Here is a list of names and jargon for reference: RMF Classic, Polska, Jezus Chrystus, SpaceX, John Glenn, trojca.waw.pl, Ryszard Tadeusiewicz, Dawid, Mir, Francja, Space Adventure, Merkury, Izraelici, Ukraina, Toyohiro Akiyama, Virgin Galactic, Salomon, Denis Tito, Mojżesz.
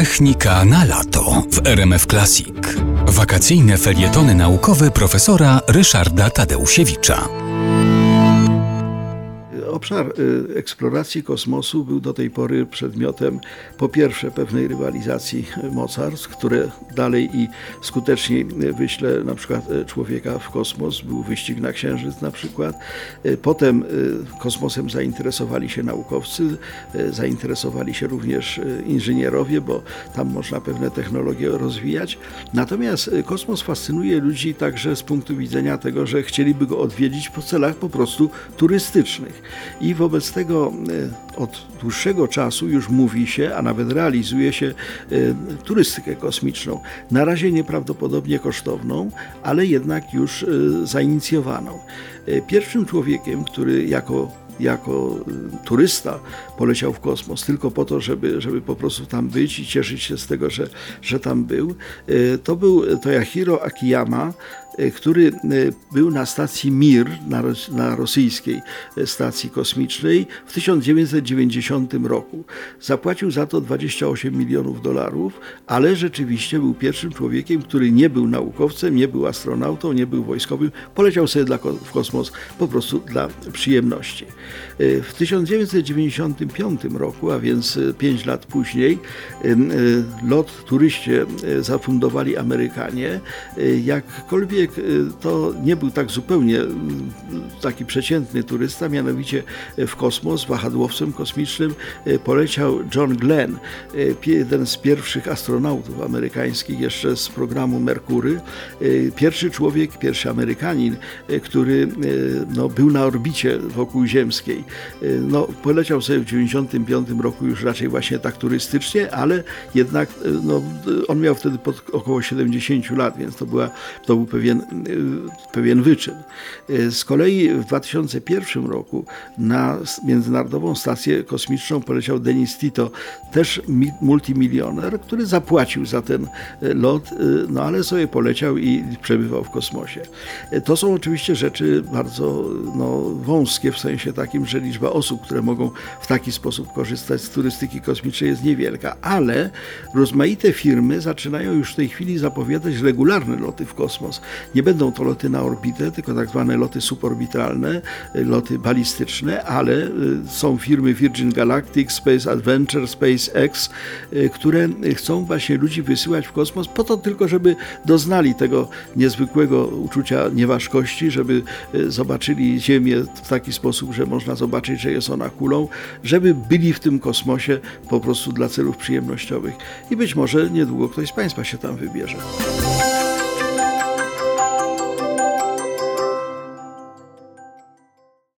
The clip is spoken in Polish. Technika na lato w RMF Classic. Wakacyjne felietony naukowe profesora Ryszarda Tadeusiewicza. Obszar eksploracji kosmosu był do tej pory przedmiotem, po pierwsze, pewnej rywalizacji mocarstw, które dalej i skuteczniej wyśle na przykład człowieka w kosmos, był wyścig na Księżyc na przykład. Potem kosmosem zainteresowali się naukowcy, zainteresowali się również inżynierowie, bo tam można pewne technologie rozwijać. Natomiast kosmos fascynuje ludzi także z punktu widzenia tego, że chcieliby go odwiedzić po celach po prostu turystycznych. I wobec tego od dłuższego czasu już mówi się, a nawet realizuje się turystykę kosmiczną. Na razie nieprawdopodobnie kosztowną, ale jednak już zainicjowaną. Pierwszym człowiekiem, który jako turysta poleciał w kosmos tylko po to, żeby po prostu tam być i cieszyć się z tego, że tam był, to był Toyohiro Akiyama, który był na stacji Mir, na rosyjskiej stacji kosmicznej w 1990 roku. Zapłacił za to $28 milionów, ale rzeczywiście był pierwszym człowiekiem, który nie był naukowcem, nie był astronautą, nie był wojskowym. Poleciał sobie w kosmos po prostu dla przyjemności. W 1995 roku, a więc 5 lat później, lot turyście zafundowali Amerykanie. Jakkolwiek to nie był tak zupełnie taki przeciętny turysta, mianowicie w kosmos wahadłowcem kosmicznym poleciał John Glenn, jeden z pierwszych astronautów amerykańskich jeszcze z programu Merkury. Pierwszy człowiek, pierwszy Amerykanin, który był na orbicie wokół ziemskiej. Poleciał sobie w 1995 roku już raczej właśnie tak turystycznie, ale jednak on miał wtedy około 70 lat, więc to był pewien wyczyn. Z kolei w 2001 roku na Międzynarodową Stację Kosmiczną poleciał Denis Tito, też multimilioner, który zapłacił za ten lot, ale sobie poleciał i przebywał w kosmosie. To są oczywiście rzeczy bardzo wąskie, w sensie takim, że liczba osób, które mogą w taki sposób korzystać z turystyki kosmicznej, jest niewielka, ale rozmaite firmy zaczynają już w tej chwili zapowiadać regularne loty w kosmos. Nie będą to loty na orbitę, tylko tak zwane loty suborbitalne, loty balistyczne, ale są firmy Virgin Galactic, Space Adventure, SpaceX, które chcą właśnie ludzi wysyłać w kosmos po to tylko, żeby doznali tego niezwykłego uczucia nieważkości, żeby zobaczyli Ziemię w taki sposób, że można zobaczyć, że jest ona kulą, żeby byli w tym kosmosie po prostu dla celów przyjemnościowych. I być może niedługo ktoś z Państwa się tam wybierze.